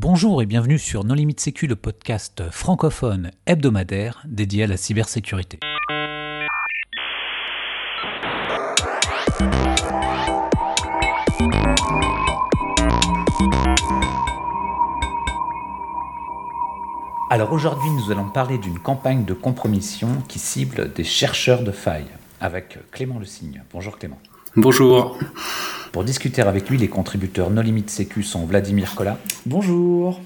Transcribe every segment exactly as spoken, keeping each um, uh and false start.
Bonjour et bienvenue sur NoLimitSecu, le podcast francophone hebdomadaire dédié à la cybersécurité. Alors aujourd'hui, nous allons parler d'une campagne de compromission qui cible des chercheurs de failles avec Clément Lecigne. Bonjour Clément. Bonjour. Pour discuter avec lui, les contributeurs NoLimitSecu sont Vladimir Collat. Bonjour.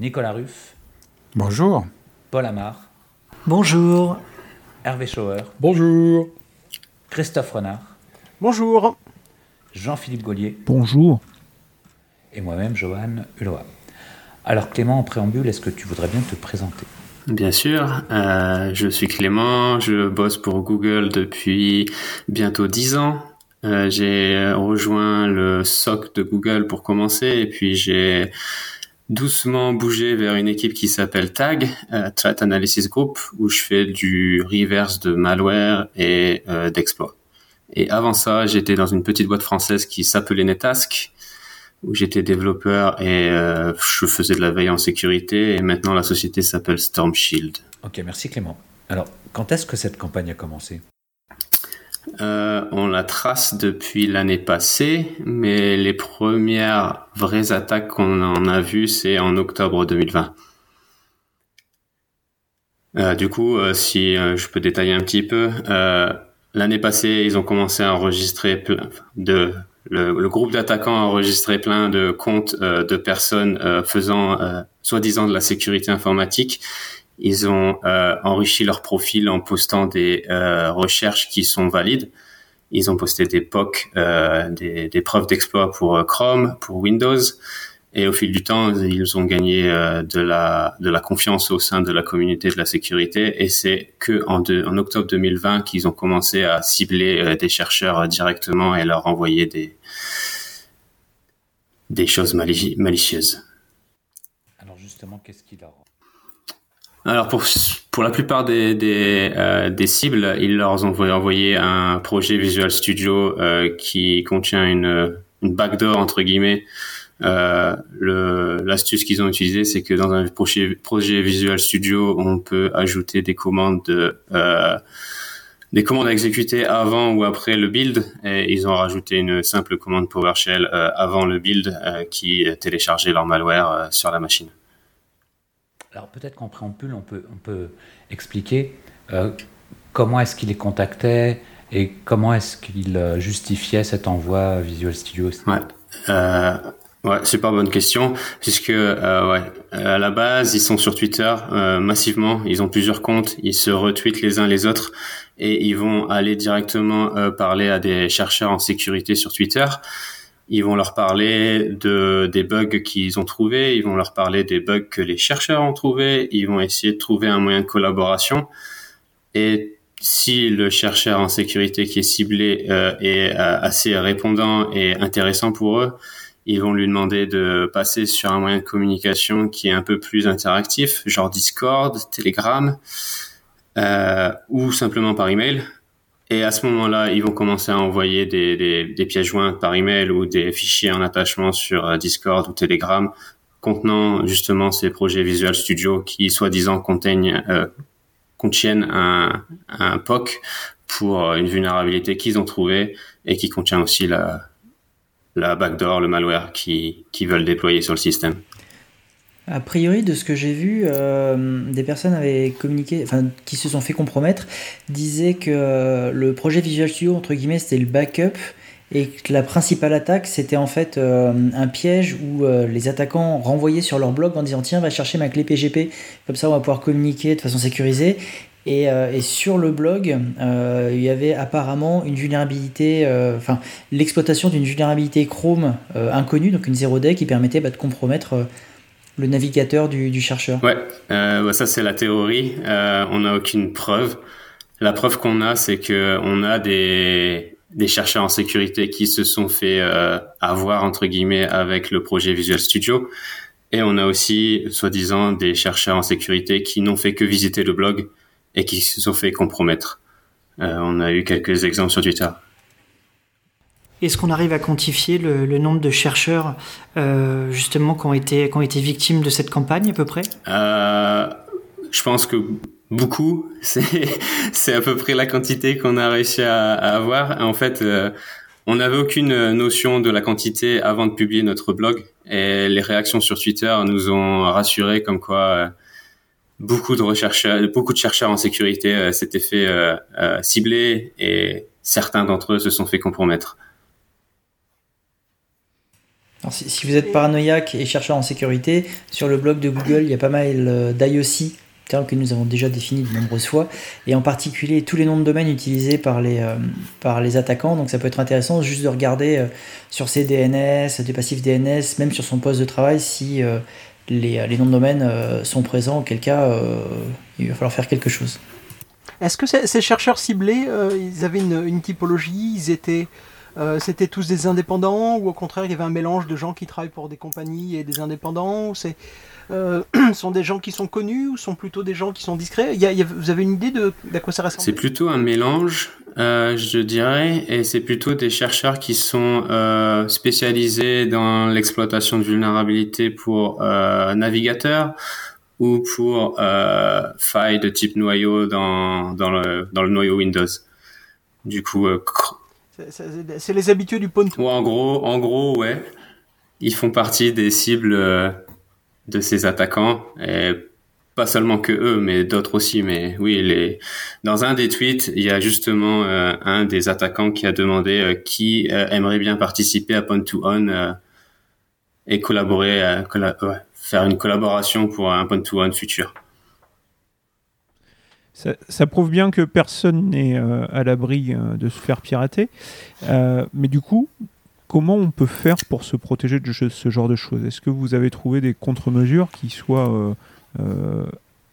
Nicolas Ruff. Bonjour. Paul Amar. Bonjour. Hervé Schauer. Bonjour. Christophe Renard. Bonjour. Jean-Philippe Gaulier. Bonjour. Et moi-même, Johan Ulloa. Alors Clément, en préambule, est-ce que tu voudrais bien te présenter ? Bien sûr, euh, je suis Clément, je bosse pour Google depuis bientôt dix ans. Euh, j'ai rejoint le S O C de Google pour commencer et puis j'ai doucement bougé vers une équipe qui s'appelle T A G, euh, Threat Analysis Group, où je fais du reverse de malware et euh, d'exploit. Et avant ça, j'étais dans une petite boîte française qui s'appelait Netask, où j'étais développeur et euh, je faisais de la veille en sécurité, et maintenant la société s'appelle Stormshield. Ok, merci Clément. Alors, quand est-ce que cette campagne a commencé ? euh, On la trace depuis l'année passée, mais les premières vraies attaques qu'on en a vues, c'est en octobre deux mille vingt. Euh, du coup, euh, si euh, je peux détailler un petit peu, euh, l'année passée, ils ont commencé à enregistrer plein de... Le, le groupe d'attaquants a enregistré plein de comptes euh, de personnes euh, faisant euh, soi-disant de la sécurité informatique. Ils ont euh, enrichi leur profil en postant des euh, recherches qui sont valides. Ils ont posté des P O C, euh, des, des preuves d'exploit pour euh, Chrome, pour Windows. Et au fil du temps, ils ont gagné euh, de la de la confiance au sein de la communauté de la sécurité. Et c'est que en, de, en octobre deux mille vingt qu'ils ont commencé à cibler euh, des chercheurs euh, directement et leur envoyer des des choses mali- malicieuses. Alors justement, qu'est-ce qu'il a ? Alors pour pour la plupart des des euh, des cibles, ils leur ont envoyé un projet Visual Studio euh, qui contient une une backdoor entre guillemets. Euh, le, l'astuce qu'ils ont utilisée, c'est que dans un projet, projet Visual Studio, on peut ajouter des commandes, de, euh, des commandes à exécuter avant ou après le build. Et ils ont rajouté une simple commande PowerShell euh, avant le build euh, qui téléchargeait leur malware euh, sur la machine. Alors peut-être qu'en préambule, on peut, on peut expliquer euh, comment est-ce qu'ils les contactaient et comment est-ce qu'ils justifiaient cet envoi à Visual Studio. Ouais. Euh, Ouais, super bonne question, puisque euh, ouais, à la base, ils sont sur Twitter euh, massivement, ils ont plusieurs comptes, ils se retweetent les uns les autres et ils vont aller directement euh, parler à des chercheurs en sécurité sur Twitter. Ils vont leur parler de des bugs qu'ils ont trouvés, ils vont leur parler des bugs que les chercheurs ont trouvés, ils vont essayer de trouver un moyen de collaboration. Et si le chercheur en sécurité qui est ciblé euh, est euh, assez répondant et intéressant pour eux, ils vont lui demander de passer sur un moyen de communication qui est un peu plus interactif, genre Discord, Telegram, euh, ou simplement par email. Et à ce moment-là, ils vont commencer à envoyer des, des, des pièces jointes par email ou des fichiers en attachement sur Discord ou Telegram contenant justement ces projets Visual Studio qui, soi-disant, contiennent, euh, contiennent un, un P O C pour une vulnérabilité qu'ils ont trouvée et qui contient aussi la... la backdoor, le malware qui, qui veulent déployer sur le système. A priori, de ce que j'ai vu, euh, des personnes avaient communiqué, enfin, qui se sont fait compromettre, disaient que le projet Visual Studio, entre guillemets, c'était le backup, et que la principale attaque, c'était en fait euh, un piège où euh, les attaquants renvoyaient sur leur blog en disant « Tiens, va chercher ma clé P G P, comme ça on va pouvoir communiquer de façon sécurisée ». Et, euh, et sur le blog, euh, il y avait apparemment une vulnérabilité, euh, enfin l'exploitation d'une vulnérabilité Chrome euh, inconnue, donc une zero day qui permettait bah, de compromettre euh, le navigateur du, du chercheur. Ouais, euh, bah ça c'est la théorie. Euh, on n'a aucune preuve. La preuve qu'on a, c'est que on a des des chercheurs en sécurité qui se sont fait euh, avoir entre guillemets avec le projet Visual Studio, et on a aussi soi-disant des chercheurs en sécurité qui n'ont fait que visiter le blog et qui se sont fait compromettre. Euh, on a eu quelques exemples sur Twitter. Est-ce qu'on arrive à quantifier le, le nombre de chercheurs euh, justement qui ont été, qui ont été victimes de cette campagne à peu près ? euh, Je pense que beaucoup, c'est, c'est à peu près la quantité qu'on a réussi à, à avoir. En fait, euh, on n'avait aucune notion de la quantité avant de publier notre blog et les réactions sur Twitter nous ont rassurés comme quoi euh, beaucoup de chercheurs, beaucoup de chercheurs en sécurité euh, s'étaient fait euh, euh, cibler et certains d'entre eux se sont fait compromettre. Alors, si, si vous êtes paranoïaque et chercheur en sécurité, sur le blog de Google, il y a pas mal d'I O C, terme que nous avons déjà défini de nombreuses fois, et en particulier tous les noms de domaines utilisés par les, euh, par les attaquants. Donc ça peut être intéressant juste de regarder euh, sur ses D N S, des passifs D N S, même sur son poste de travail, si euh, les, les noms de domaines euh, sont présents, auquel cas euh, il va falloir faire quelque chose. Est-ce que ces chercheurs ciblés, euh, ils avaient une, une typologie, ils étaient... Euh, c'était tous des indépendants ou au contraire il y avait un mélange de gens qui travaillent pour des compagnies et des indépendants? C'est euh, sont des gens qui sont connus ou sont plutôt des gens qui sont discrets? Il y a, il y a, vous avez une idée de à quoi ça ressemble? C'est plutôt un mélange, euh, je dirais, et c'est plutôt des chercheurs qui sont euh, spécialisés dans l'exploitation de vulnérabilité pour euh, navigateurs ou pour euh, failles de type noyau dans dans le dans le noyau Windows. Du coup. Euh, C'est les habitués du Pwn deux Own. Ouais, en gros, en gros, ouais, ils font partie des cibles euh, de ces attaquants, et pas seulement que eux, mais d'autres aussi. Mais oui, les... dans un des tweets, il y a justement euh, un des attaquants qui a demandé euh, qui euh, aimerait bien participer à Pwn deux Own euh, et collaborer, euh, colla... ouais, faire une collaboration pour un Pwn deux Own futur. Ça, ça prouve bien que personne n'est euh, à l'abri euh, de se faire pirater. Euh, mais du coup, comment on peut faire pour se protéger de ce genre de choses ? Est-ce que vous avez trouvé des contre-mesures qui soient euh, euh,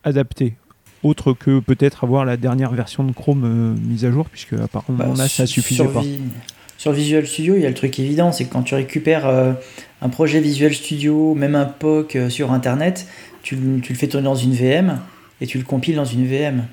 adaptées ? Autre que peut-être avoir la dernière version de Chrome euh, mise à jour, puisque apparemment bah, on a, ça suffisait pas. Sur Visual Studio, il y a le truc évident, c'est que quand tu récupères euh, un projet Visual Studio, même un P O C euh, sur Internet, tu, tu le fais tourner dans une V M... et tu le compiles dans une V M.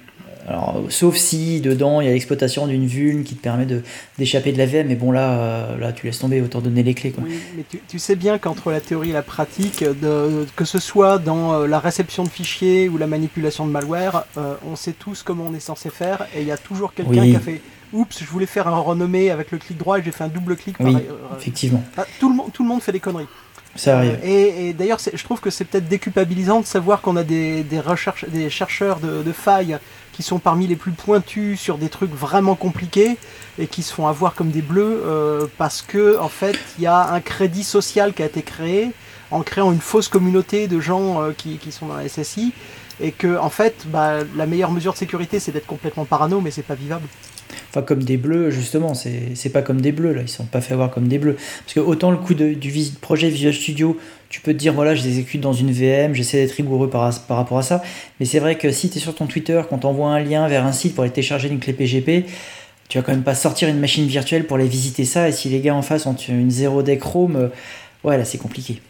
Alors, sauf si dedans il y a l'exploitation d'une vuln qui te permet de, d'échapper de la V M, mais bon là, euh, là tu laisses tomber, autant donner les clés, quoi. Oui, mais tu, tu sais bien qu'entre la théorie et la pratique, de, que ce soit dans la réception de fichiers ou la manipulation de malware, euh, on sait tous comment on est censé faire et il y a toujours quelqu'un oui. qui a fait « Oups, je voulais faire un renommé avec le clic droit et j'ai fait un double clic. » Oui, pareil, euh, effectivement. Euh, tout, le, tout le monde fait des conneries. Ça arrive. Et, et d'ailleurs, c'est, je trouve que c'est peut-être déculpabilisant de savoir qu'on a des, des, recherches, des chercheurs de, de failles qui sont parmi les plus pointus sur des trucs vraiment compliqués et qui se font avoir comme des bleus euh, parce que en fait, il y a un crédit social qui a été créé en créant une fausse communauté de gens euh, qui, qui sont dans la S S I et que en fait, bah, la meilleure mesure de sécurité, c'est d'être complètement parano, mais c'est pas vivable. Enfin, comme des bleus, justement, c'est, c'est pas comme des bleus, là, ils ne sont pas fait avoir comme des bleus. Parce que autant le coup de, du projet Visual Studio, tu peux te dire, voilà, je les exécute dans une V M, j'essaie d'être rigoureux par, par rapport à ça, mais c'est vrai que si tu es sur ton Twitter, quand tu envoies un lien vers un site pour aller télécharger une clé P G P, tu vas quand même pas sortir une machine virtuelle pour aller visiter ça, et si les gars en face ont une zéro-day Chrome, ouais, là, c'est compliqué.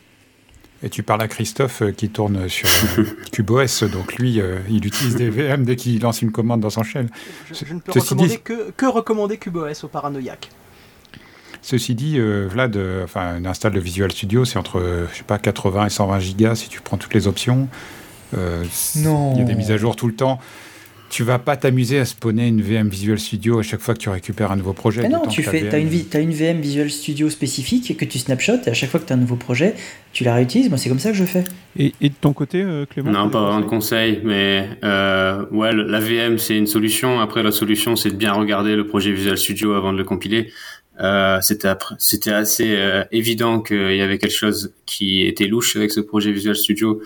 Et tu parles à Christophe euh, qui tourne sur euh, CubeOS, donc lui, euh, il utilise des V M dès qu'il lance une commande dans son shell. Je, je ne peux recommander dit... que, que recommander CubeOS aux paranoïaques. Ceci dit, euh, Vlad, euh, enfin, une install de Visual Studio, c'est entre euh, je sais pas, quatre-vingts et cent vingt gigas si tu prends toutes les options. Euh, non. Il y a des mises à jour tout le temps. Tu vas pas t'amuser à spawner une V M Visual Studio à chaque fois que tu récupères un nouveau projet. Mais non, tu fais, t'as, V M... une, t'as une V M Visual Studio spécifique que tu snapshots et à chaque fois que tu as un nouveau projet, tu la réutilises. Moi, c'est comme ça que je fais. Et, et de ton côté, euh, Clément? Non, pas vraiment de conseil, mais euh, ouais, la V M, c'est une solution. Après, la solution, c'est de bien regarder le projet Visual Studio avant de le compiler. Euh, c'était, c'était assez euh, évident qu'il y avait quelque chose qui était louche avec ce projet Visual Studio.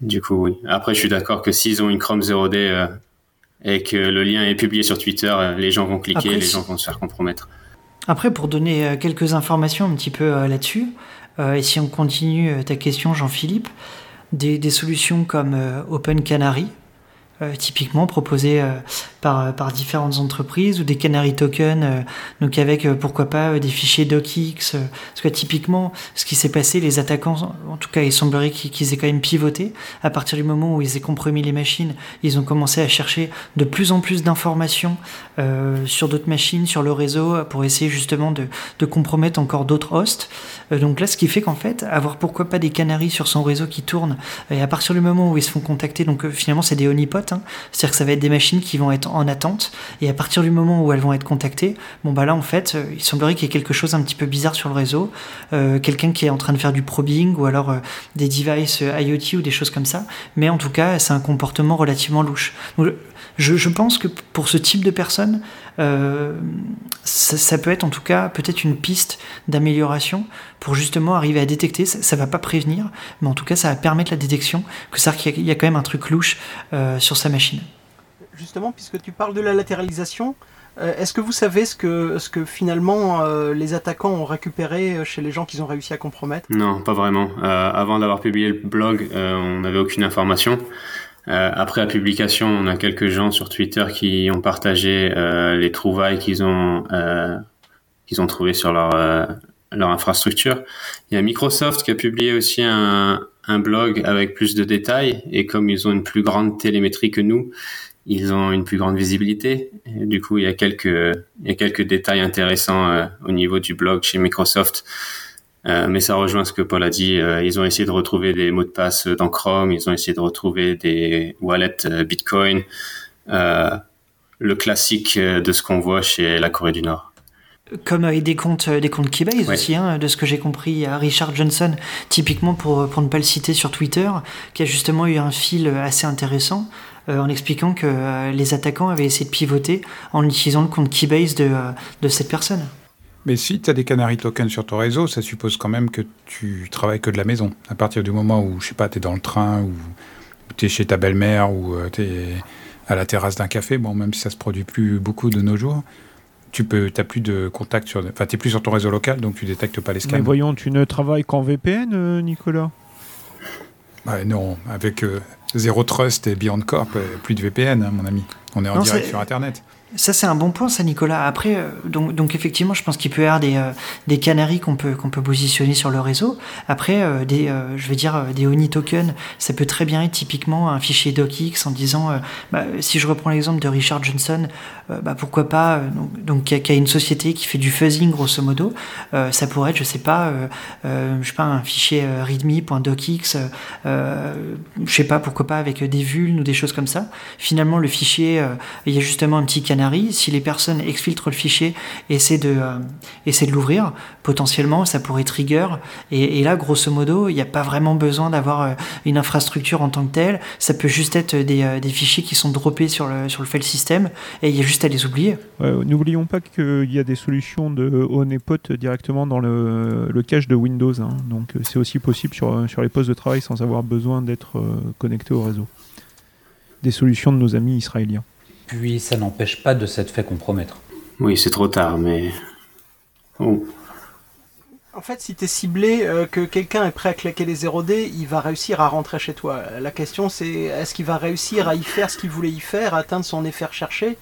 Du coup, oui. Après, je suis d'accord que s'ils ont une Chrome zéro D euh, et que le lien est publié sur Twitter, euh, les gens vont cliquer, Après, les si... gens vont se faire compromettre. Après, pour donner euh, quelques informations un petit peu euh, là-dessus, euh, et si on continue euh, ta question, Jean-Philippe, des, des solutions comme euh, Open Canary, Euh, typiquement proposés euh, par, par différentes entreprises, ou des canary tokens, euh, donc avec euh, pourquoi pas euh, des fichiers docx, euh, parce que typiquement ce qui s'est passé, les attaquants, en tout cas il semblerait qu'ils, qu'ils aient quand même pivoté. À partir du moment où ils aient compromis les machines, ils ont commencé à chercher de plus en plus d'informations euh, sur d'autres machines, sur le réseau, pour essayer justement de, de compromettre encore d'autres hosts, euh, donc là ce qui fait qu'en fait avoir pourquoi pas des canaries sur son réseau qui tournent, et à partir du moment où ils se font contacter, donc euh, finalement c'est des honeypots. C'est-à-dire que ça va être des machines qui vont être en attente, et à partir du moment où elles vont être contactées, bon bah là en fait il semblerait qu'il y ait quelque chose un petit peu bizarre sur le réseau, euh, quelqu'un qui est en train de faire du probing, ou alors euh, des devices IoT ou des choses comme ça, mais en tout cas c'est un comportement relativement louche. Donc, je, je pense que pour ce type de personnes, euh, ça, ça peut être en tout cas peut-être une piste d'amélioration pour justement arriver à détecter. Ça ne va pas prévenir, mais en tout cas ça va permettre la détection, que ça, qu'il y a quand même un truc louche euh, sur sa machine. Justement, puisque tu parles de la latéralisation, euh, est-ce que vous savez ce que, ce que finalement euh, les attaquants ont récupéré chez les gens qu'ils ont réussi à compromettre ? Non, pas vraiment. Euh, avant d'avoir publié le blog, euh, on n'avait aucune information. Euh, après la publication, on a quelques gens sur Twitter qui ont partagé euh, les trouvailles qu'ils ont euh, qu'ils ont trouvées sur leur euh, leur infrastructure. Il y a Microsoft qui a publié aussi un un blog avec plus de détails, et comme ils ont une plus grande télémétrie que nous, ils ont une plus grande visibilité. Et du coup, il y a quelques il y a quelques détails intéressants euh, au niveau du blog chez Microsoft. Euh, mais ça rejoint ce que Paul a dit. Euh, ils ont essayé de retrouver des mots de passe dans Chrome, ils ont essayé de retrouver des wallets euh, Bitcoin, euh, le classique de ce qu'on voit chez la Corée du Nord. Comme avec des comptes, des comptes Keybase, ouais. Aussi, hein, de ce que j'ai compris, à Richard Johnson, typiquement pour, pour ne pas le citer sur Twitter, qui a justement eu un fil assez intéressant, euh, en expliquant que euh, les attaquants avaient essayé de pivoter en utilisant le compte Keybase de, euh, de cette personne. Mais si tu as des canary tokens sur ton réseau, ça suppose quand même que tu travailles que de la maison. À partir du moment où, je sais pas, tu es dans le train, ou tu es chez ta belle-mère, ou tu es à la terrasse d'un café, bon, même si ça se produit plus beaucoup de nos jours, tu peux, t'as plus de contact sur, enfin, tu es plus sur ton réseau local, donc tu détectes pas les scams. Mais voyons, tu ne travailles qu'en V P N, Nicolas ? Bah non, avec euh, Zero Trust et BeyondCorp, plus de V P N, hein, mon ami. On est en non, direct c'est... sur Internet. Ça, c'est un bon point, ça, Nicolas. Après, euh, donc, donc effectivement, je pense qu'il peut y avoir des, euh, des canaries qu'on peut, qu'on peut positionner sur le réseau. Après, euh, des, euh, je vais dire, euh, des honey tokens, ça peut très bien être typiquement un fichier docx en disant, euh, bah, si je reprends l'exemple de Richard Johnson, euh, bah, pourquoi pas, euh, donc, donc qui, a, qui a une société qui fait du fuzzing, grosso modo, euh, ça pourrait être, je sais pas, euh, euh, je sais pas, un fichier euh, readme.docx, euh, je sais pas, pourquoi pas, avec des vulnes ou des choses comme ça. Finalement, le fichier, euh, il y a justement un petit canary. Si les personnes exfiltrent le fichier et essaient de, euh, essaient de l'ouvrir, potentiellement ça pourrait trigger, et, et là grosso modo il n'y a pas vraiment besoin d'avoir euh, une infrastructure en tant que telle, ça peut juste être des, euh, des fichiers qui sont droppés sur le, sur le file system, et il y a juste à les oublier. Ouais, n'oublions pas qu'il y a des solutions de honeypot directement dans le, le cache de Windows, hein. Donc c'est aussi possible sur, sur les postes de travail sans avoir besoin d'être euh, connecté au réseau. Des solutions de nos amis israéliens. Puis ça n'empêche pas de s'être fait compromettre. Oui, c'est trop tard, mais... Oh. En fait, si t'es ciblé, euh, que quelqu'un est prêt à claquer les zéro D, il va réussir à rentrer chez toi. La question, c'est est-ce qu'il va réussir à y faire ce qu'il voulait y faire, à atteindre son effet recherché ?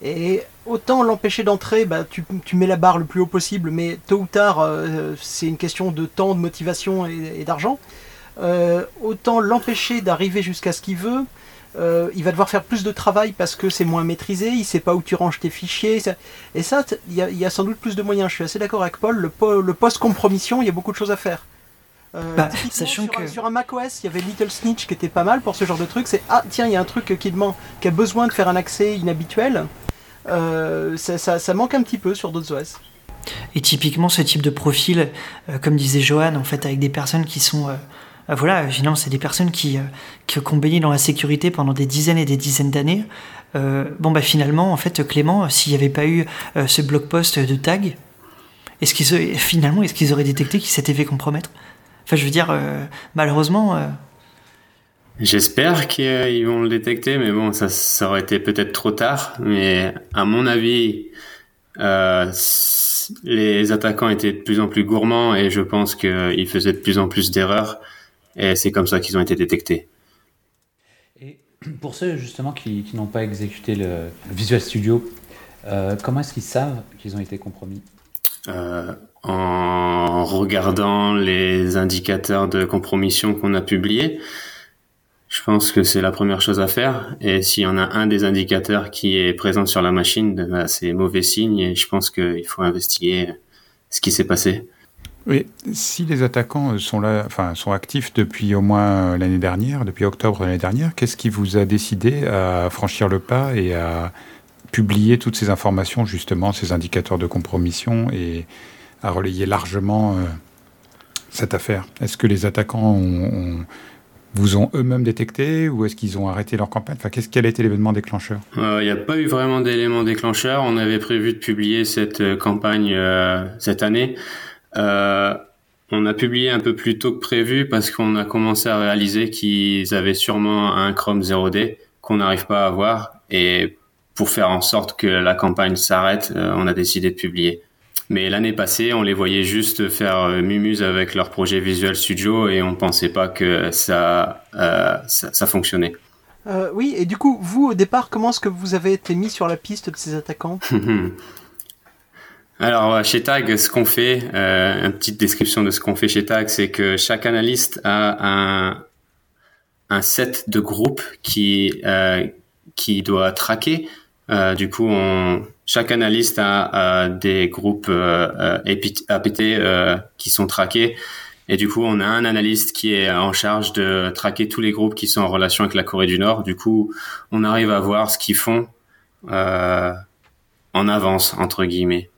Et autant l'empêcher d'entrer, bah, tu, tu mets la barre le plus haut possible, mais tôt ou tard, euh, c'est une question de temps, de motivation et, et d'argent. Euh, autant l'empêcher d'arriver jusqu'à ce qu'il veut... Euh, il va devoir faire plus de travail parce que c'est moins maîtrisé, il sait pas où tu ranges tes fichiers, et ça, il y, y a sans doute plus de moyens. Je suis assez d'accord avec Paul, le, po- le post-compromission, il y a beaucoup de choses à faire. Euh, bah, sachant sur, que... sur un macOS, il y avait Little Snitch qui était pas mal pour ce genre de truc, c'est « Ah, tiens, il y a un truc qui, demande, qui a besoin de faire un accès inhabituel euh, », ça, ça, ça manque un petit peu sur d'autres O S. Et typiquement, ce type de profil, euh, comme disait Johan, en fait, avec des personnes qui sont... Euh... Voilà, finalement, c'est des personnes qui, qui ont baigné dans la sécurité pendant des dizaines et des dizaines d'années. Euh, bon, bah finalement, en fait, Clément, s'il n'y avait pas eu euh, ce blog post de tag, est-ce qu'ils auraient, finalement, est-ce qu'ils auraient détecté qu'ils s'étaient fait compromettre ? Enfin, je veux dire, euh, malheureusement... Euh... J'espère qu'ils vont le détecter, mais bon, ça, ça aurait été peut-être trop tard. Mais à mon avis, euh, les attaquants étaient de plus en plus gourmands, et je pense qu'ils faisaient de plus en plus d'erreurs. Et c'est comme ça qu'ils ont été détectés. Et Pour ceux justement qui, qui n'ont pas exécuté le Visual Studio, euh, comment est-ce qu'ils savent qu'ils ont été compromis ? Euh, en regardant les indicateurs de compromission qu'on a publiés, je pense que c'est la première chose à faire. Et s'il y en a un des indicateurs qui est présent sur la machine, bah, c'est mauvais signe et je pense qu'il faut investiguer ce qui s'est passé. Oui, si les attaquants sont là, enfin, sont actifs depuis au moins l'année dernière, depuis octobre de l'année dernière, qu'est-ce qui vous a décidé à franchir le pas et à publier toutes ces informations, justement, ces indicateurs de compromission et à relayer largement euh, cette affaire ? Est-ce que les attaquants ont, ont, vous ont eux-mêmes détecté ou est-ce qu'ils ont arrêté leur campagne ? Enfin, qu'est-ce, quel a été l'événement déclencheur ? Euh, il n'y a pas eu vraiment d'élément déclencheur. On avait prévu de publier cette campagne euh, cette année. Euh, on a publié un peu plus tôt que prévu parce qu'on a commencé à réaliser qu'ils avaient sûrement un Chrome zéro D qu'on n'arrive pas à avoir et pour faire en sorte que la campagne s'arrête, euh, on a décidé de publier. Mais l'année passée, on les voyait juste faire euh, mumuse avec leur projet Visual Studio et on ne pensait pas que ça, euh, ça, ça fonctionnait. Euh, oui, et du coup, vous, au départ, comment est-ce que vous avez été mis sur la piste de ces attaquants ? Alors, chez Tag, ce qu'on fait, euh, une petite description de ce qu'on fait chez Tag, c'est que chaque analyste a un, un set de groupes qui, euh, qui doit traquer. Euh, du coup, on, chaque analyste a, a des groupes euh, A P T euh, qui sont traqués. Et du coup, on a un analyste qui est en charge de traquer tous les groupes qui sont en relation avec la Corée du Nord. Du coup, on arrive à voir ce qu'ils font euh, en avance, entre guillemets.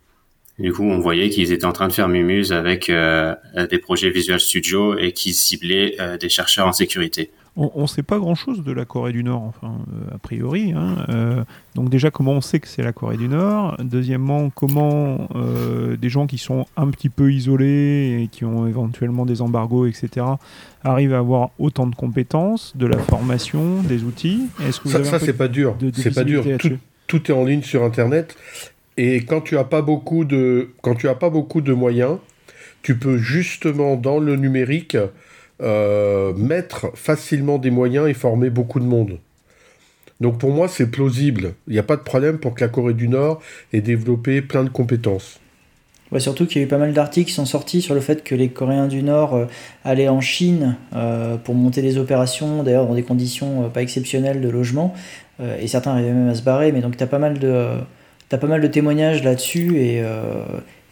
Du coup, on voyait qu'ils étaient en train de faire mumuse avec euh, des projets Visual Studio et qu'ils ciblaient euh, des chercheurs en sécurité. On ne sait pas grand-chose de la Corée du Nord, enfin, euh, a priori. Hein. Euh, donc déjà, comment on sait que c'est la Corée du Nord ? Deuxièmement, comment euh, des gens qui sont un petit peu isolés et qui ont éventuellement des embargos, et cetera, arrivent à avoir autant de compétences, de la formation, des outils ? Est-ce que vous Ça, avez ça c'est pas dur. De, de c'est pas dur. Tout, tout est en ligne sur Internet. Et quand tu as pas beaucoup de quand tu as pas beaucoup de moyens, tu peux justement dans le numérique euh, mettre facilement des moyens et former beaucoup de monde. Donc pour moi c'est plausible. Il n'y a pas de problème pour que la Corée du Nord ait développé plein de compétences. Ouais, surtout qu'il y a eu pas mal d'articles qui sont sortis sur le fait que les Coréens du Nord euh, allaient en Chine euh, pour monter des opérations, d'ailleurs dans des conditions euh, pas exceptionnelles de logement, euh, et certains arrivaient même à se barrer. Mais donc t'as pas mal de euh... T'as pas mal de témoignages là-dessus et, euh,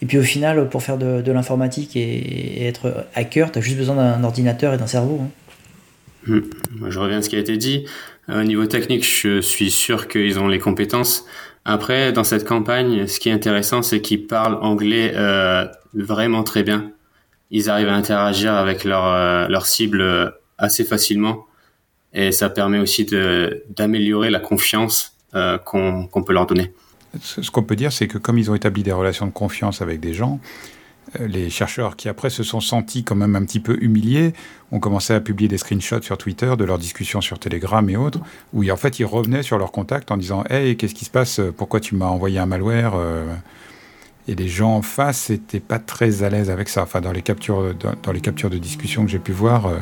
et puis au final, pour faire de, de l'informatique et, et être hacker, t'as juste besoin d'un ordinateur et d'un cerveau. Hein. Mmh. Je reviens à ce qui a été dit. Au euh, niveau technique, je suis sûr qu'ils ont les compétences. Après, dans cette campagne, ce qui est intéressant, c'est qu'ils parlent anglais euh, vraiment très bien. Ils arrivent à interagir avec leur, euh, leur cible assez facilement et ça permet aussi de, d'améliorer la confiance euh, qu'on, qu'on peut leur donner. Ce qu'on peut dire, c'est que comme ils ont établi des relations de confiance avec des gens, les chercheurs qui après se sont sentis quand même un petit peu humiliés ont commencé à publier des screenshots sur Twitter de leurs discussions sur Telegram et autres, où en fait ils revenaient sur leurs contacts en disant « Hey, qu'est-ce qui se passe ? Pourquoi tu m'as envoyé un malware ?» Et les gens en face n'étaient pas très à l'aise avec ça. Enfin, dans les captures, dans, dans les captures de discussion que j'ai pu voir...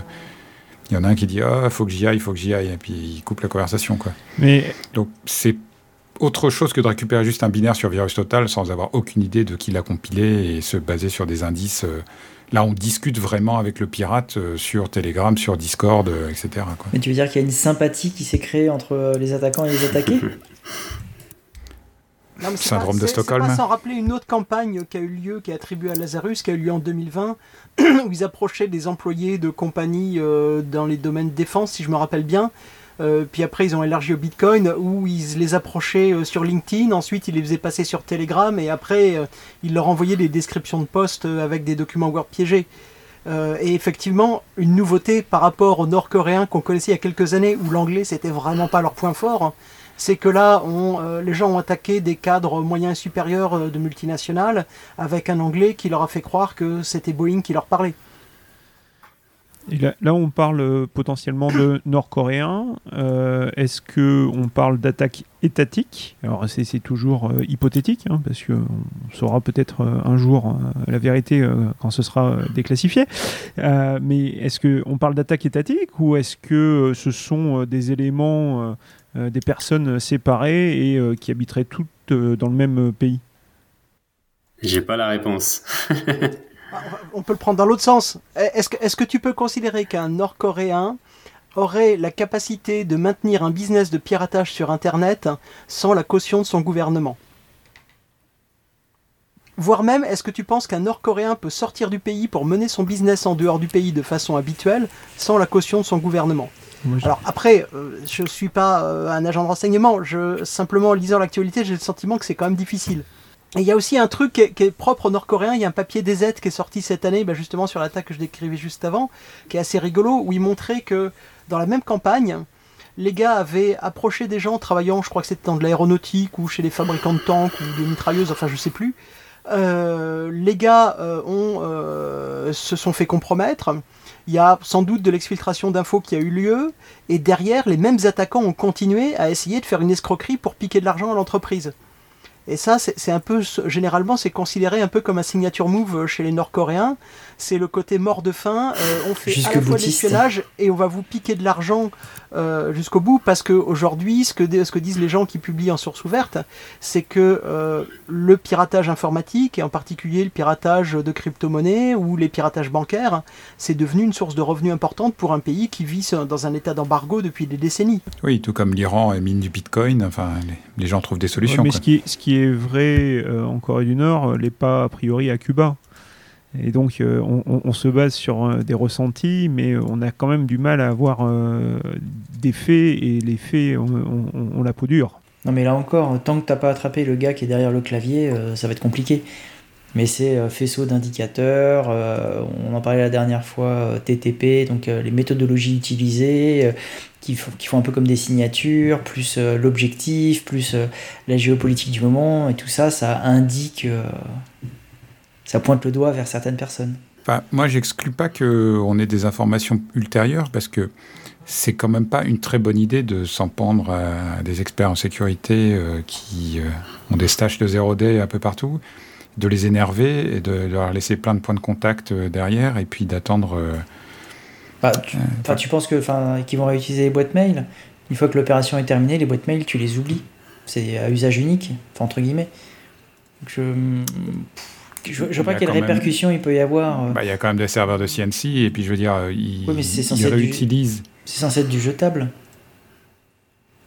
Il y en a un qui dit « Ah, oh, faut que j'y aille, faut que j'y aille », et puis il coupe la conversation, quoi. Mais... Donc c'est autre chose que de récupérer juste un binaire sur VirusTotal sans avoir aucune idée de qui l'a compilé et se baser sur des indices. Là, on discute vraiment avec le pirate sur Telegram, sur Discord, et cetera, quoi. Mais tu veux dire qu'il y a une sympathie qui s'est créée entre les attaquants et les attaqués ? Non, mais c'est Syndrome pas, de c'est, Stockholm. C'est pas sans rappeler une autre campagne qui a eu lieu, qui est attribuée à Lazarus, qui a eu lieu en deux mille vingt, où ils approchaient des employés de compagnies dans les domaines défense, si je me rappelle bien. Euh, puis après ils ont élargi au Bitcoin où ils les approchaient euh, sur LinkedIn, ensuite ils les faisaient passer sur Telegram et après euh, ils leur envoyaient des descriptions de postes euh, avec des documents Word piégés. Euh, et effectivement, une nouveauté par rapport aux Nord-Coréens qu'on connaissait il y a quelques années où l'anglais c'était vraiment pas leur point fort, hein, c'est que là on, euh, les gens ont attaqué des cadres moyens supérieurs euh, de multinationales avec un anglais qui leur a fait croire que c'était Boeing qui leur parlait. Et là, là, on parle potentiellement de Nord-Coréens. Euh, est-ce qu'on parle d'attaque étatique? Alors, c'est, c'est toujours euh, hypothétique, hein, parce qu'on saura peut-être euh, un jour euh, la vérité euh, quand ce sera euh, déclassifié. Euh, mais est-ce qu'on parle d'attaque étatique ou est-ce que euh, ce sont euh, des éléments, euh, des personnes séparées et euh, qui habiteraient toutes euh, dans le même pays? J'ai pas la réponse. On peut le prendre dans l'autre sens. Est-ce que, est-ce que tu peux considérer qu'un Nord-Coréen aurait la capacité de maintenir un business de piratage sur Internet sans la caution de son gouvernement ? Voire même, est-ce que tu penses qu'un Nord-Coréen peut sortir du pays pour mener son business en dehors du pays de façon habituelle sans la caution de son gouvernement ? Oui. Alors après, euh, je ne suis pas euh, un agent de renseignement. Je, simplement, en lisant l'actualité, j'ai le sentiment que c'est quand même difficile. Et il y a aussi un truc qui est, qui est propre aux Nord-Coréens. Il y a un papier D Z qui est sorti cette année, ben justement sur l'attaque que je décrivais juste avant, qui est assez rigolo, où il montrait que dans la même campagne, les gars avaient approché des gens travaillant, je crois que c'était dans de l'aéronautique ou chez les fabricants de tanks ou de mitrailleuses, enfin je sais plus. Euh, les gars euh, ont, euh, se sont fait compromettre. Il y a sans doute de l'exfiltration d'infos qui a eu lieu, et derrière, les mêmes attaquants ont continué à essayer de faire une escroquerie pour piquer de l'argent à l'entreprise. Et ça, c'est, c'est un peu, généralement, c'est considéré un peu comme un signature move chez les Nord-Coréens. C'est le côté mort de faim. Euh, on fait jusqu'au à la fois de l'espionnage et on va vous piquer de l'argent euh, jusqu'au bout, parce que aujourd'hui, ce que, ce que disent les gens qui publient en source ouverte, c'est que euh, le piratage informatique, et en particulier le piratage de crypto-monnaies ou les piratages bancaires, c'est devenu une source de revenus importante pour un pays qui vit dans un état d'embargo depuis des décennies. Oui, tout comme l'Iran est mine du bitcoin. Enfin, les, les gens trouvent des solutions. Ouais, mais quoi. Ce qui, ce qui est vrai euh, en Corée du Nord, l'est pas a priori à Cuba. Et donc euh, on, on, on se base sur euh, des ressentis, mais on a quand même du mal à avoir euh, des faits, et les faits, on, on, on la peau dure. Non mais là encore, tant que t'as pas attrapé le gars qui est derrière le clavier, euh, ça va être compliqué. Mais c'est euh, faisceau d'indicateurs, euh, on en parlait la dernière fois, euh, T T P, donc euh, les méthodologies utilisées, euh, qui, f- qui font un peu comme des signatures, plus euh, l'objectif, plus euh, la géopolitique du moment, et tout ça, ça indique, euh, ça pointe le doigt vers certaines personnes. Enfin, moi, j'exclus pas qu'on ait des informations ultérieures, parce que c'est quand même pas une très bonne idée de s'en pendre à des experts en sécurité euh, qui euh, ont des stages de zéro day un peu partout, de les énerver et de leur laisser plein de points de contact derrière, et puis d'attendre... Euh, bah, tu, euh, tu penses que, qu'ils vont réutiliser les boîtes mail ? Une fois que l'opération est terminée, les boîtes mail, tu les oublies. C'est à usage unique, entre guillemets. Donc je ne vois pas quelles répercussions même, il peut y avoir. Bah, il y a quand même des serveurs de C N C, et puis je veux dire, ils, oui, mais c'est censé ils réutilisent. Du, c'est censé être du jetable.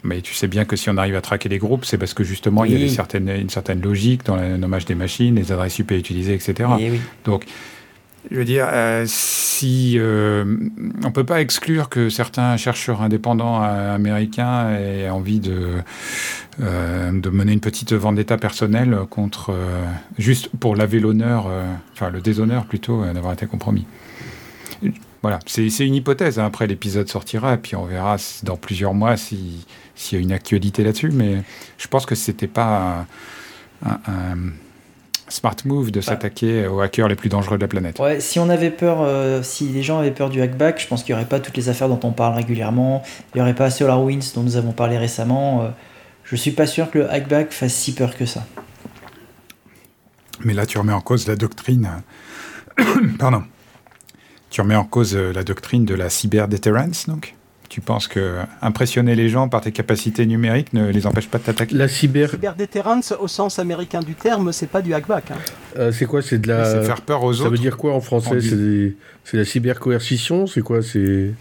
Mais tu sais bien que si on arrive à traquer les groupes, c'est parce que justement, oui. il y a des certaines, une certaine logique dans le nommage des machines, les adresses I P utilisées, et cetera. Et oui. Donc, je veux dire, euh, si, euh, on ne peut pas exclure que certains chercheurs indépendants euh, américains aient envie de, euh, de mener une petite vendetta personnelle contre, euh, juste pour laver l'honneur, euh, enfin le déshonneur plutôt, euh, d'avoir été compromis. Voilà, c'est, c'est une hypothèse. Hein. Après, l'épisode sortira, et puis on verra dans plusieurs mois si... s'il y a une actualité là-dessus, mais je pense que c'était pas un, un, un smart move de s'attaquer aux hackers les plus dangereux de la planète. Ouais, si on avait peur, euh, si les gens avaient peur du hackback, je pense qu'il n'y aurait pas toutes les affaires dont on parle régulièrement, il n'y aurait pas SolarWinds dont nous avons parlé récemment. Euh, je ne suis pas sûr que le hackback fasse si peur que ça. Mais là, tu remets en cause la doctrine... Pardon. Tu remets en cause la doctrine de la cyber-deterrence, donc ? Tu penses que impressionner les gens par tes capacités numériques ne les empêche pas de t'attaquer ? La cyber... cyber-déterrence, au sens américain du terme, c'est pas du hackback. Hein. Euh, c'est quoi ? C'est de la... C'est faire peur aux autres. Ça veut dire quoi en français ? C'est, des... c'est la cyber-coercition ? C'est quoi ? C'est...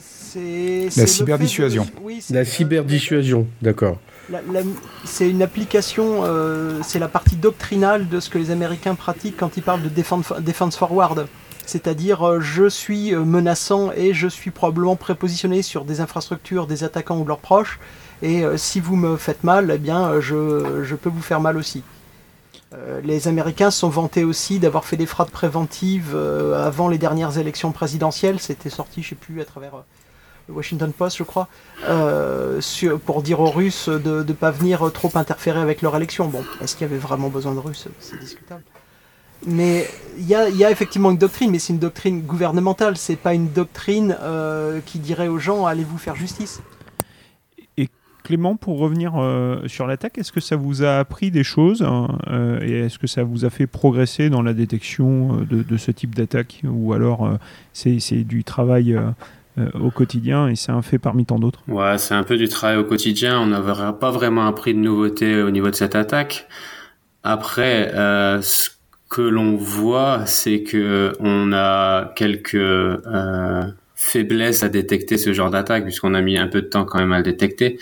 C'est... c'est... La cyber-dissuasion. De... Oui, la cyber-dissuasion, d'accord. La, la... C'est une application, euh... c'est la partie doctrinale de ce que les Américains pratiquent quand ils parlent de defense, defense forward. C'est-à-dire, euh, je suis menaçant et je suis probablement prépositionné sur des infrastructures, des attaquants ou de leurs proches. Et euh, si vous me faites mal, eh bien, je, je peux vous faire mal aussi. Euh, les Américains se sont vantés aussi d'avoir fait des frappes préventives euh, avant les dernières élections présidentielles. C'était sorti, je ne sais plus, à travers euh, le Washington Post, je crois, euh, sur, pour dire aux Russes de ne pas venir trop interférer avec leur élection. Bon, est-ce qu'il y avait vraiment besoin de Russes ? C'est discutable. Mais il y a, y a effectivement une doctrine, mais c'est une doctrine gouvernementale, c'est pas une doctrine euh, qui dirait aux gens « allez vous faire justice ». Clément, pour revenir euh, sur l'attaque, est-ce que ça vous a appris des choses hein, euh, et est-ce que ça vous a fait progresser dans la détection euh, de, de ce type d'attaque, ou alors euh, c'est, c'est du travail euh, euh, au quotidien et c'est un fait parmi tant d'autres? Ouais, c'est un peu du travail au quotidien. On n'avait pas vraiment appris de nouveautés au niveau de cette attaque. Après, euh, ce que l'on voit, c'est que on a quelques euh, faiblesses à détecter ce genre d'attaque, puisqu'on a mis un peu de temps quand même à le détecter.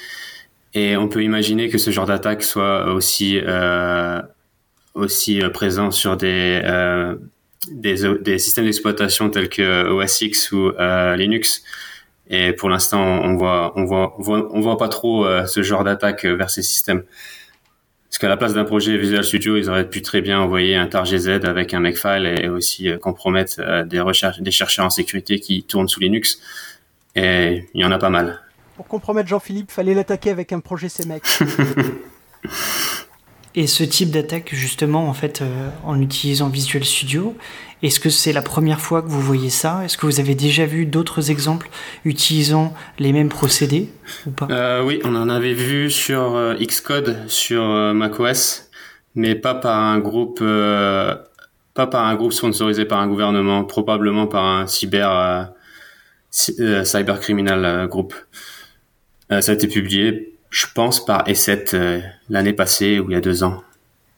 Et on peut imaginer que ce genre d'attaque soit aussi euh, aussi présent sur des euh, des, des systèmes d'exploitation tels que O S X ou euh, Linux. Et pour l'instant, on voit on voit on voit, on voit pas trop euh, ce genre d'attaque vers ces systèmes. Parce qu'à la place d'un projet Visual Studio, ils auraient pu très bien envoyer un tar G Z avec un Makefile et aussi euh, compromettre euh, des recherches des chercheurs en sécurité qui tournent sous Linux. Et il y en a pas mal. Pour compromettre Jean-Philippe, fallait l'attaquer avec un projet C M E C. Et ce type d'attaque, justement, en fait, euh, en utilisant Visual Studio, est-ce que c'est la première fois que vous voyez ça? Est-ce que vous avez déjà vu d'autres exemples utilisant les mêmes procédés ou pas? euh, Oui, on en avait vu sur euh, Xcode, sur euh, macOS, mais pas par un groupe, euh, pas par un groupe sponsorisé par un gouvernement, probablement par un cyber euh, c- euh, cybercriminal euh, group. Euh, ça a été publié, je pense, par E sept euh, l'année passée ou il y a deux ans.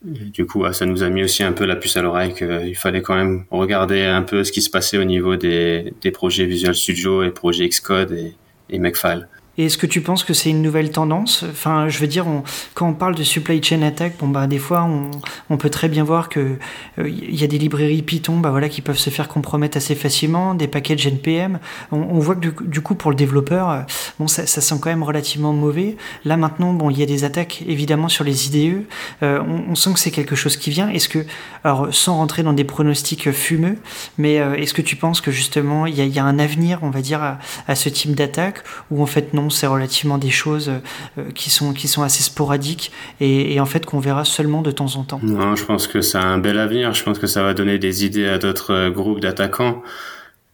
Et du coup, euh, ça nous a mis aussi un peu la puce à l'oreille qu'il fallait quand même regarder un peu ce qui se passait au niveau des, des projets Visual Studio et projets Xcode et, et Makefile. Et est-ce que tu penses que c'est une nouvelle tendance? Enfin, je veux dire, on, quand on parle de supply chain attack, bon bah des fois on, on peut très bien voir que il euh, y a des librairies Python, bah voilà, qui peuvent se faire compromettre assez facilement, des packages N P M. On, on voit que du, du coup pour le développeur, euh, bon ça, ça sent quand même relativement mauvais. Là maintenant, bon il y a des attaques évidemment sur les I D E. Euh, on, on sent que c'est quelque chose qui vient. Est-ce que, alors sans rentrer dans des pronostics fumeux, mais euh, est-ce que tu penses que justement il y a, y a un avenir, on va dire, à, à ce type d'attaque, ou en fait non? C'est relativement des choses euh, qui sont qui sont assez sporadiques et, et en fait qu'on verra seulement de temps en temps. Non, je pense que ça a un bel avenir. Je pense que ça va donner des idées à d'autres euh, groupes d'attaquants.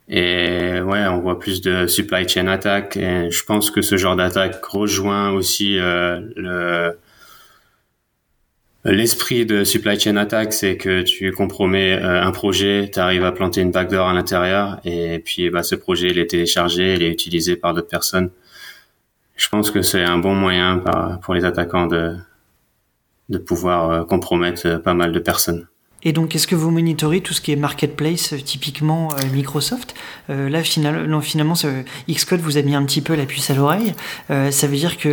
Et ouais, on voit plus de supply chain attack. Et je pense que ce genre d'attaque rejoint aussi euh, le l'esprit de supply chain attack, c'est que tu compromets euh, un projet, tu arrives à planter une backdoor à l'intérieur, et puis eh ben, ce projet il est téléchargé, il est utilisé par d'autres personnes. Je pense que c'est un bon moyen pour les attaquants de, de pouvoir compromettre pas mal de personnes. Et donc, est-ce que vous monitorez tout ce qui est marketplace, typiquement euh, Microsoft? euh, Là, final, non, finalement, euh, Xcode vous a mis un petit peu la puce à l'oreille. Euh, ça veut dire que,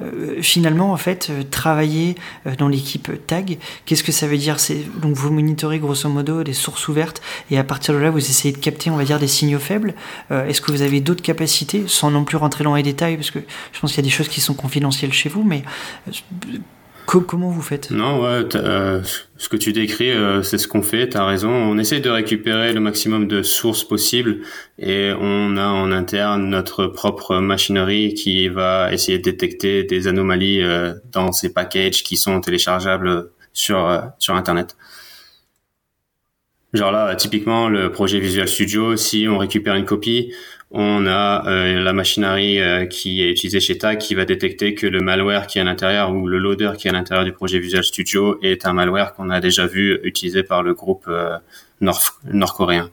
euh, finalement, en fait, euh, travailler euh, dans l'équipe tag, qu'est-ce que ça veut dire? C'est, donc, vous monitorez, grosso modo, des sources ouvertes, et à partir de là, vous essayez de capter, on va dire, des signaux faibles. Euh, est-ce que vous avez d'autres capacités, sans non plus rentrer dans les détails, parce que je pense qu'il y a des choses qui sont confidentielles chez vous, mais... Euh, Comment vous faites? Non, ouais, euh, ce que tu décris, euh, c'est ce qu'on fait, t'as raison. On essaie de récupérer le maximum de sources possibles et on a en interne notre propre machinerie qui va essayer de détecter des anomalies euh, dans ces packages qui sont téléchargeables sur, euh, sur Internet. Genre là, typiquement, le projet Visual Studio, si on récupère une copie, on a euh, la machinerie euh, qui est utilisée chez T A C qui va détecter que le malware qui est à l'intérieur ou le loader qui est à l'intérieur du projet Visual Studio est un malware qu'on a déjà vu utilisé par le groupe euh, nord, nord-coréen.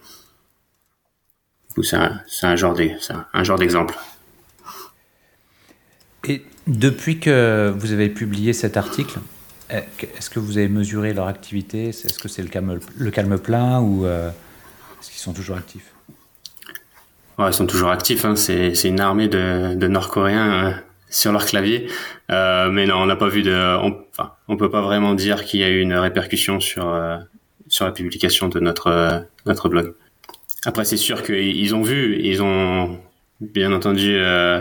Du coup, c'est un, c'est un genre de, c'est un genre d'exemple. Et depuis que vous avez publié cet article, est-ce que vous avez mesuré leur activité? Est-ce que c'est le calme, le calme plat ou euh, est-ce qu'ils sont toujours actifs? Ouais, ils sont toujours actifs, hein. c'est, c'est une armée de, de Nord-Coréens euh, sur leur clavier. Euh, mais non, on n'a pas vu de. On, enfin, on peut pas vraiment dire qu'il y a eu une répercussion sur euh, sur la publication de notre euh, notre blog. Après, c'est sûr qu'ils ont vu, ils ont bien entendu euh,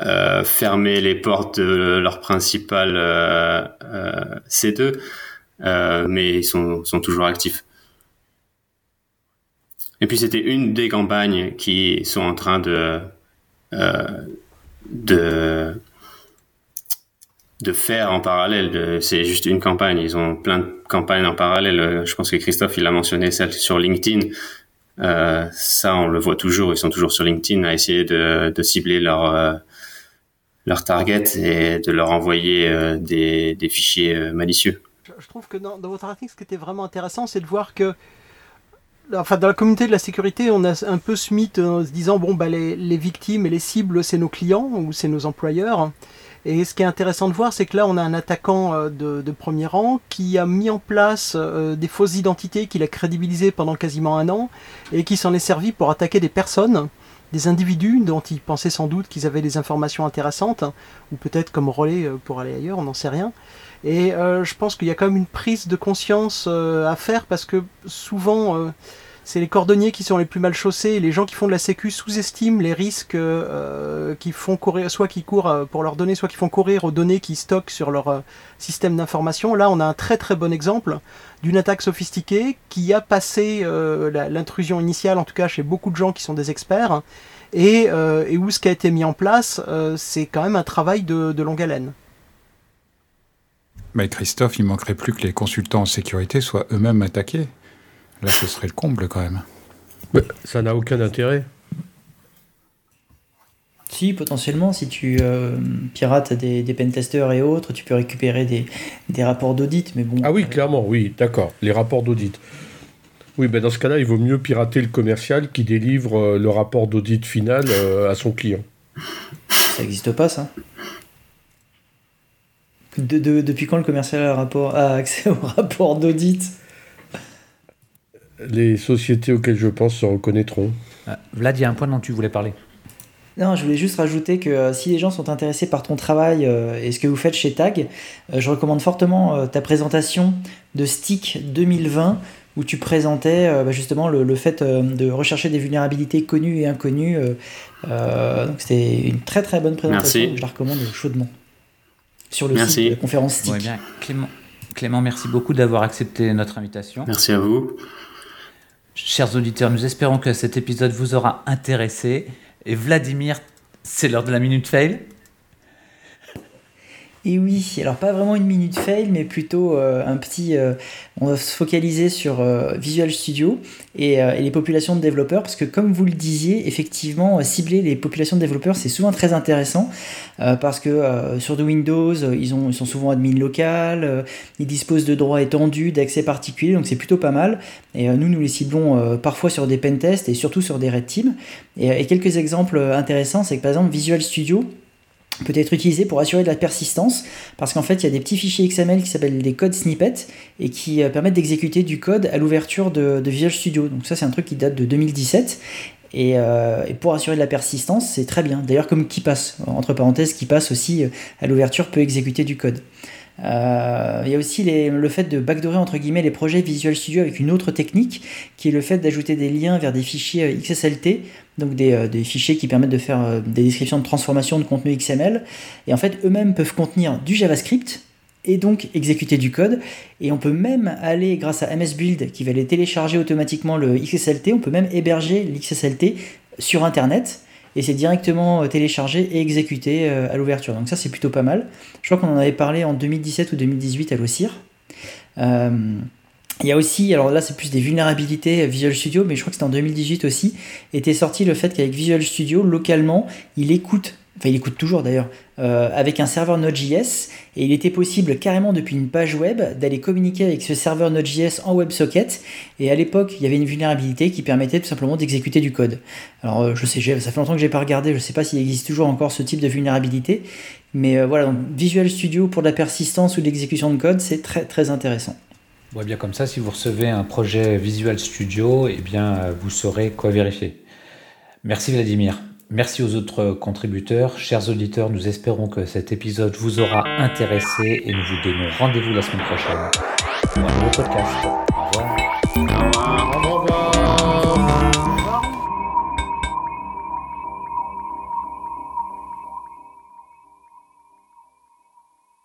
euh, fermé les portes de leur principal euh, euh, C deux, euh, mais ils sont sont toujours actifs. Et puis c'était une des campagnes qui sont en train de euh, de de faire en parallèle. De, c'est juste une campagne. Ils ont plein de campagnes en parallèle. Je pense que Christophe, il a mentionné celle sur LinkedIn. Euh, ça, on le voit toujours. Ils sont toujours sur LinkedIn à essayer de, de cibler leur, euh, leur target et de leur envoyer euh, des, des fichiers euh, malicieux. Je trouve que dans, dans votre article, ce qui était vraiment intéressant, c'est de voir que enfin, dans la communauté de la sécurité, on a un peu ce mythe en se disant bon, bah, les, les victimes et les cibles, c'est nos clients ou c'est nos employeurs. Et ce qui est intéressant de voir, c'est que là, on a un attaquant de, de premier rang qui a mis en place euh, des fausses identités qu'il a crédibilisées pendant quasiment un an et qui s'en est servi pour attaquer des personnes, des individus dont il pensait sans doute qu'ils avaient des informations intéressantes ou peut-être comme relais pour aller ailleurs, on n'en sait rien. Et euh, je pense qu'il y a quand même une prise de conscience euh, à faire parce que souvent, euh, c'est les cordonniers qui sont les plus mal chaussés et les gens qui font de la sécu sous-estiment les risques euh, qu'ils font courir, soit qu'ils courent pour leurs données, soit qu'ils font courir aux données qu'ils stockent sur leur euh, système d'information. Là, on a un très très bon exemple d'une attaque sophistiquée qui a passé euh, la, l'intrusion initiale, en tout cas chez beaucoup de gens qui sont des experts, et, euh, et où ce qui a été mis en place, euh, c'est quand même un travail de, de longue haleine. Mais Christophe, il manquerait plus que les consultants en sécurité soient eux-mêmes attaqués. Là, ce serait le comble, quand même. Mais ça n'a aucun intérêt. Si, potentiellement, si tu euh, pirates des, des pentesters et autres, tu peux récupérer des, des rapports d'audit, mais bon... Ah oui, euh... clairement, oui, d'accord, les rapports d'audit. Oui, ben dans ce cas-là, il vaut mieux pirater le commercial qui délivre euh, le rapport d'audit final euh, à son client. Ça n'existe pas, ça. De, de, depuis quand le commercial a, rapport, a accès au rapport d'audit ? Les sociétés auxquelles je pense se reconnaîtront. Ah, Vlad, il y a un point dont tu voulais parler. Non, je voulais juste rajouter que euh, si les gens sont intéressés par ton travail euh, et ce que vous faites chez Tag, euh, je recommande fortement euh, ta présentation de Stick deux mille vingt où tu présentais euh, bah, justement le, le fait euh, de rechercher des vulnérabilités connues et inconnues. Euh, euh, donc c'était une très très bonne présentation. Merci. Je la recommande chaudement. Sur le merci. Site de la conférence Stick. Ouais, bien, Clément, Clément, merci beaucoup d'avoir accepté notre invitation. Merci à vous. Chers auditeurs, nous espérons que cet épisode vous aura intéressé. Et Vladimir, c'est l'heure de la Minute Fail. Et oui, alors pas vraiment une Minute Fail, mais plutôt euh, un petit... Euh, on va se focaliser sur euh, Visual Studio et, euh, et les populations de développeurs, parce que comme vous le disiez, effectivement, cibler les populations de développeurs, c'est souvent très intéressant, euh, parce que euh, sur de Windows, ils, ont, ils sont souvent admin local, euh, ils disposent de droits étendus, d'accès particuliers, donc c'est plutôt pas mal. Et euh, nous, nous les ciblons euh, parfois sur des pentests et surtout sur des red teams. Et, et quelques exemples intéressants, c'est que par exemple, Visual Studio peut être utilisé pour assurer de la persistance parce qu'en fait il y a des petits fichiers X M L qui s'appellent des codes snippets et qui permettent d'exécuter du code à l'ouverture de, de Visual Studio. Donc ça c'est un truc qui date de deux mille dix-sept et, euh, et pour assurer de la persistance c'est très bien. D'ailleurs comme KeePass, entre parenthèses, KeePass aussi à l'ouverture peut exécuter du code. Euh, il y a aussi les, le fait de backdoorer entre guillemets les projets Visual Studio avec une autre technique qui est le fait d'ajouter des liens vers des fichiers X S L T, donc des, euh, des fichiers qui permettent de faire euh, des descriptions de transformation de contenu X M L et en fait eux-mêmes peuvent contenir du JavaScript et donc exécuter du code et on peut même aller grâce à M S Build qui va les télécharger automatiquement le X S L T, on peut même héberger l'X S L T sur internet et c'est directement téléchargé et exécuté à l'ouverture. Donc ça, c'est plutôt pas mal. Je crois qu'on en avait parlé en deux mille dix-sept ou deux mille dix-huit à l'O C I R. Euh, il y a aussi, alors là, c'est plus des vulnérabilités Visual Studio, mais je crois que c'était en deux mille dix-huit aussi, était sorti le fait qu'avec Visual Studio, localement, il écoute, enfin il écoute toujours d'ailleurs, euh, avec un serveur Node.js, et il était possible carrément depuis une page web d'aller communiquer avec ce serveur Node.js en WebSocket, et à l'époque il y avait une vulnérabilité qui permettait tout simplement d'exécuter du code. Alors euh, je sais, ça fait longtemps que j'ai pas regardé, je sais pas s'il existe toujours encore ce type de vulnérabilité, mais euh, voilà, donc Visual Studio pour de la persistance ou de l'exécution de code, c'est très très intéressant. Ouais, bien comme ça, si vous recevez un projet Visual Studio, eh bien vous saurez quoi vérifier. Merci Vladimir. Merci aux autres contributeurs. Chers auditeurs, nous espérons que cet épisode vous aura intéressé et nous vous donnons rendez-vous la semaine prochaine pour un nouveau podcast.